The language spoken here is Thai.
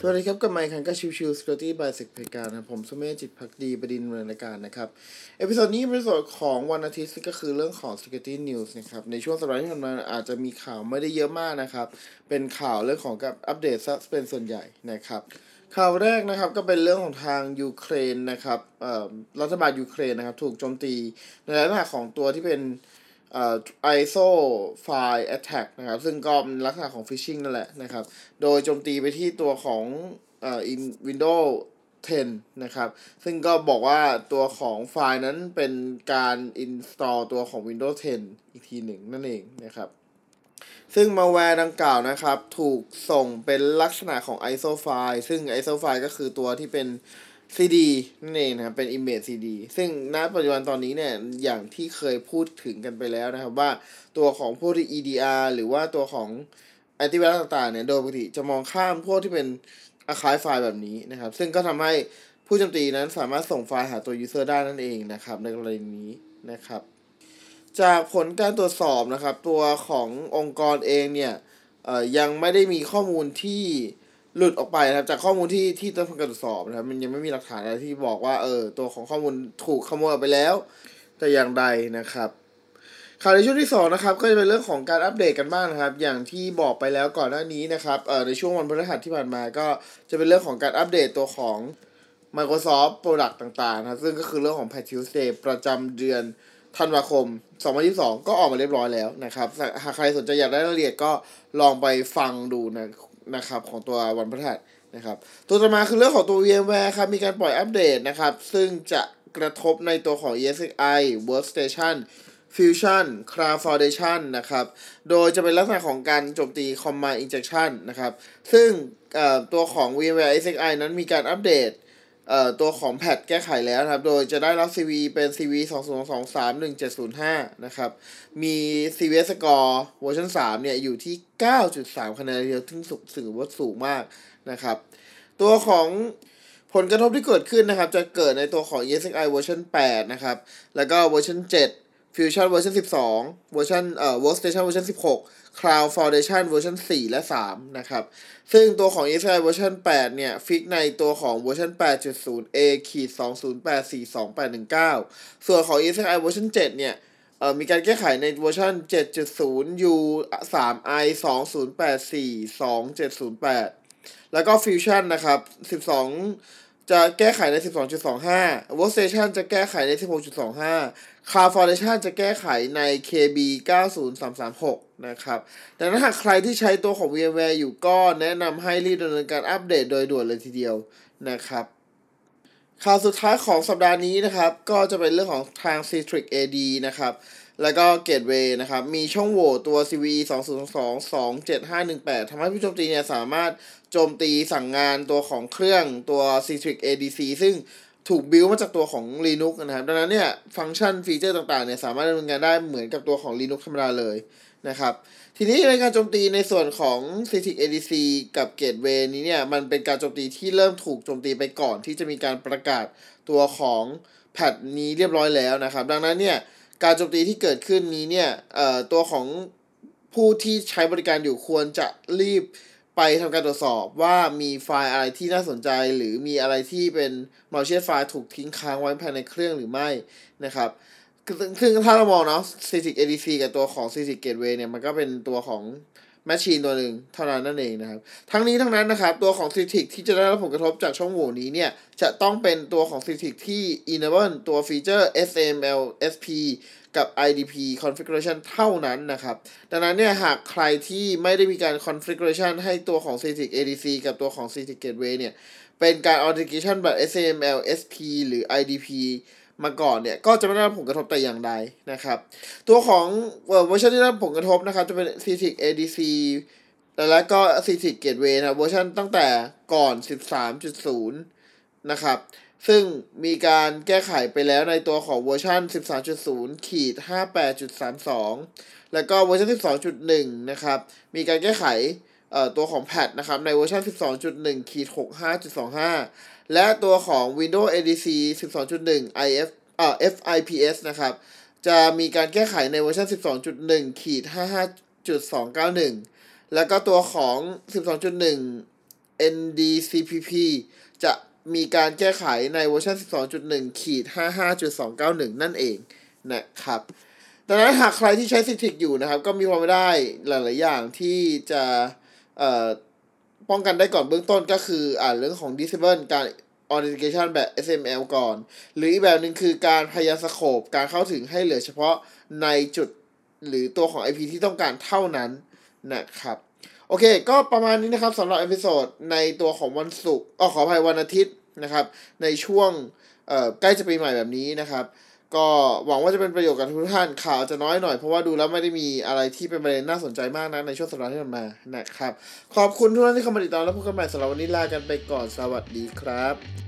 สวัสดีครับกับไมค์คันก็ชิวๆ Security by Syscamp นะผมสุเมธ จิตภักดีบดินทร์ รายการนะครับเอพิโซดนี้เป็นส่วนของวันอาทิตย์ก็คือเรื่องของ Security News นะครับในช่วงสัปดาห์ที่ผ่านมาอาจจะมีข่าวไม่ได้เยอะมากนะครับเป็นข่าวเรื่องของกับอัปเดตซะเป็นส่วนใหญ่นะครับข่าวแรกนะครับก็เป็นเรื่องของทางยูเครนนะครับรัฐบาลยูเครนนะครับถูกโจมตีในลักษณะของตัวที่เป็นISO file attack นะครับซึ่งก็เป็นลักษณะของ phishing นั่นแหละนะครับโดยโจมตีไปที่ตัวของWindows 10 นะครับซึ่งก็บอกว่าตัวของไฟล์นั้นเป็นการ install ตัวของ Windows 10 อีกทีหนึ่งนั่นเองนะครับซึ่ง malware ดังกล่าวนะครับถูกส่งเป็นลักษณะของ ISO file ซึ่ง ISO file ก็คือตัวที่เป็นCD นั่นเองนะครับเป็น image CD ซึ่งณปัจจุบันตอนนี้เนี่ยอย่างที่เคยพูดถึงกันไปแล้วนะครับว่าตัวของพวกที่ EDR หรือว่าตัวของแอนตี้ไวรัสต่างๆเนี่ยโดยปกติจะมองข้ามพวกที่เป็น archive file แบบนี้นะครับซึ่งก็ทำให้ผู้โจมตีนั้นสามารถส่งไฟล์หาตัว user ได้นั่นเองนะครับในกรณีนี้นะครับจากผลการตรวจสอบนะครับตัวขององค์กรเองเนี่ยยังไม่ได้มีข้อมูลที่หลุดออกไปนะครับจากข้อมูลที่ต้องทำการตรวจสอบนะครับมันยังไม่มีหลักฐานอะไรที่บอกว่าตัวของข้อมูลถูกขโมยออกไปแล้วแต่อย่างใดนะครับข่าวในช่วงที่2นะครับก็จะเป็นเรื่องของการอัปเดตกันบ้างนะครับอย่างที่บอกไปแล้วก่อนหน้านี้นะครับในช่วงวันพฤหัสที่ผ่านมาก็จะเป็นเรื่องของการอัปเดตตัวของ Microsoft Product ต่างๆนะครับซึ่งก็คือเรื่องของ Patch Tuesday ประจำเดือนธันวาคม2022ก็ออกมาเรียบร้อยแล้วนะครับหากใครสนใจอยากได้รายละเอียดก็ลองไปฟังดูนะครับของตัววันพฤหัสนะครับตัวต่อมาคือเรื่องของตัว VMware ครับมีการปล่อยอัปเดตนะครับซึ่งจะกระทบในตัวของ ESXi Workstation Fusion Cloud Foundation นะครับโดยจะเป็นลักษณะของการโจมตี Command Injection นะครับซึ่งตัวของ VMware ESXi นั้นมีการอัปเดตตัวของแพทแก้ไขแล้วนะครับโดยจะได้รับ CVE เป็น CVE-2023-1705 นะครับมี CVE score เวอร์ชัน3เนี่ยอยู่ที่ 9.3 คะแนนเดียวซึ่งสูงมากนะครับตัวของผลกระทบที่เกิดขึ้นนะครับจะเกิดในตัวของ ESXi เวอร์ชัน8นะครับแล้วก็เวอร์ชัน7 Fusion เวอร์ชัน12เวอร์ชันWorkstation เวอร์ชัน16Cloud Foundation เวอร์ชัน4และ3นะครับซึ่งตัวของ ESXi เวอร์ชัน8เนี่ยฟิกในตัวของเวอร์ชัน 8.0A-20842819 ส่วนของ ESXi เวอร์ชัน7เนี่ยมีการแก้ไขในเวอร์ชัน 7.0U3I20842708 แล้วก็ Fusion นะครับ12จะแก้ไขใน 12.25 Workstation จะแก้ไขใน 16.25 Cloud Foundation จะแก้ไขใน KB90336นะครับดังนั้นหากใครที่ใช้ตัวของ VMware อยู่ก็แนะนำให้รีบดำเนินการอัปเดตโดยด่วนเลยทีเดียวนะครับข่าวสุดท้ายของสัปดาห์นี้นะครับก็จะเป็นเรื่องของทาง Citrix AD นะครับแล้วก็ Gateway นะครับมีช่องโหว่ตัว CVE-2022-27518 ทำให้ผู้โจมตีเนี่ยสามารถโจมตีสั่งงานตัวของเครื่องตัว Citrix ADC ซึ่งถูกบิวมาจากตัวของ Linux นะครับดังนั้นเนี่ยฟังก์ชันฟีเจอร์ต่างๆเนี่ยสามารถดำเนินการได้เหมือนกับตัวของ Linux ธรรมดาเลยนะครับทีนี้ในการโจมตีในส่วนของ Citrix ADC กับ Gateway นี้เนี่ยมันเป็นการโจมตีที่เริ่มถูกโจมตีไปก่อนที่จะมีการประกาศตัวของแพทนี้เรียบร้อยแล้วนะครับดังนั้นเนี่ยการโจมตีที่เกิดขึ้นนี้เนี่ยตัวของผู้ที่ใช้บริการอยู่ควรจะรีบไปทำการตรวจสอบว่ามีไฟล์อะไรที่น่าสนใจหรือมีอะไรที่เป็นmalicious fileถูกทิ้งค้างไว้ภายในเครื่องหรือไม่นะครับซึ่งถ้าเรามองเนาะ Citrix ADC กับตัวของ Citrix Gateway เนี่ยมันก็เป็นตัวของแมชชีนตัวหนึ่งเท่านั้นนั่นเองนะครับทั้งนี้ทั้งนั้นนะครับตัวของ Citrix ที่จะได้รับผลกระทบจากช่องโหว่นี้เนี่ยจะต้องเป็นตัวของ Citrix ที่ enable ตัวฟีเจอร์ SAML SP กับ IDP configuration เท่านั้นนะครับดังนั้นเนี่ยหากใครที่ไม่ได้มีการ configuration ให้ตัวของ Citrix ADC กับตัวของ Citrix Gateway เนี่ยเป็นการ authentication แบบ SAML SP หรือ IDPมาก่อนเนี่ยก็จะไม่ได้รับผลกระทบแต่อย่างใดนะครับตัวของเวอร์ชันที่ได้รับผลกระทบนะครับจะเป็น Citrix ADC และก็ Citrix Gateway นะเวอร์ชันตั้งแต่ก่อน 13.0 นะครับซึ่งมีการแก้ไขไปแล้วในตัวของเวอร์ชัน 13.0-58.32 แล้วก็เวอร์ชัน 12.1 นะครับมีการแก้ไขตัวของแพทนะครับในเวอร์ชัน 12.1-65.25 และตัวของ Windows ADC 12.1 FIPS นะครับจะมีการแก้ไขในเวอร์ชัน 12.1-55.291 แล้วก็ตัวของ 12.1 NDCPP จะมีการแก้ไขในเวอร์ชัน 12.1-55.291 นั่นเองนะครับดังนั้นหากใครที่ใช้ Citrix อยู่นะครับก็มีความไม่ได้หลายๆอย่างที่จะป้องกันได้ก่อนเบื้องต้นก็คือเรื่องของ Disable การ Authentication แบบ SML ก่อนหรืออีกแบบหนึ่งคือการพยายามสโคปการเข้าถึงให้เหลือเฉพาะในจุดหรือตัวของ IP ที่ต้องการเท่านั้นนะครับโอเคก็ประมาณนี้นะครับสำหรับเอพิโซดในตัวของวันศุกร์ขออภัยวันอาทิตย์นะครับในช่วงใกล้จะปีใหม่แบบนี้นะครับก็หวังว่าจะเป็นประโยชน์กับทุกท่านข่าวจะน้อยหน่อยเพราะว่าดูแล้วไม่ได้มีอะไรที่เป็นประเด็นน่าสนใจมากนะในช่วงสัปดาห์ที่ผ่านมานะครับขอบคุณทุกท่านที่เข้ามาติดตามและพบกันใหม่สำหรับวันนี้ลากันไปก่อนสวัสดีครับ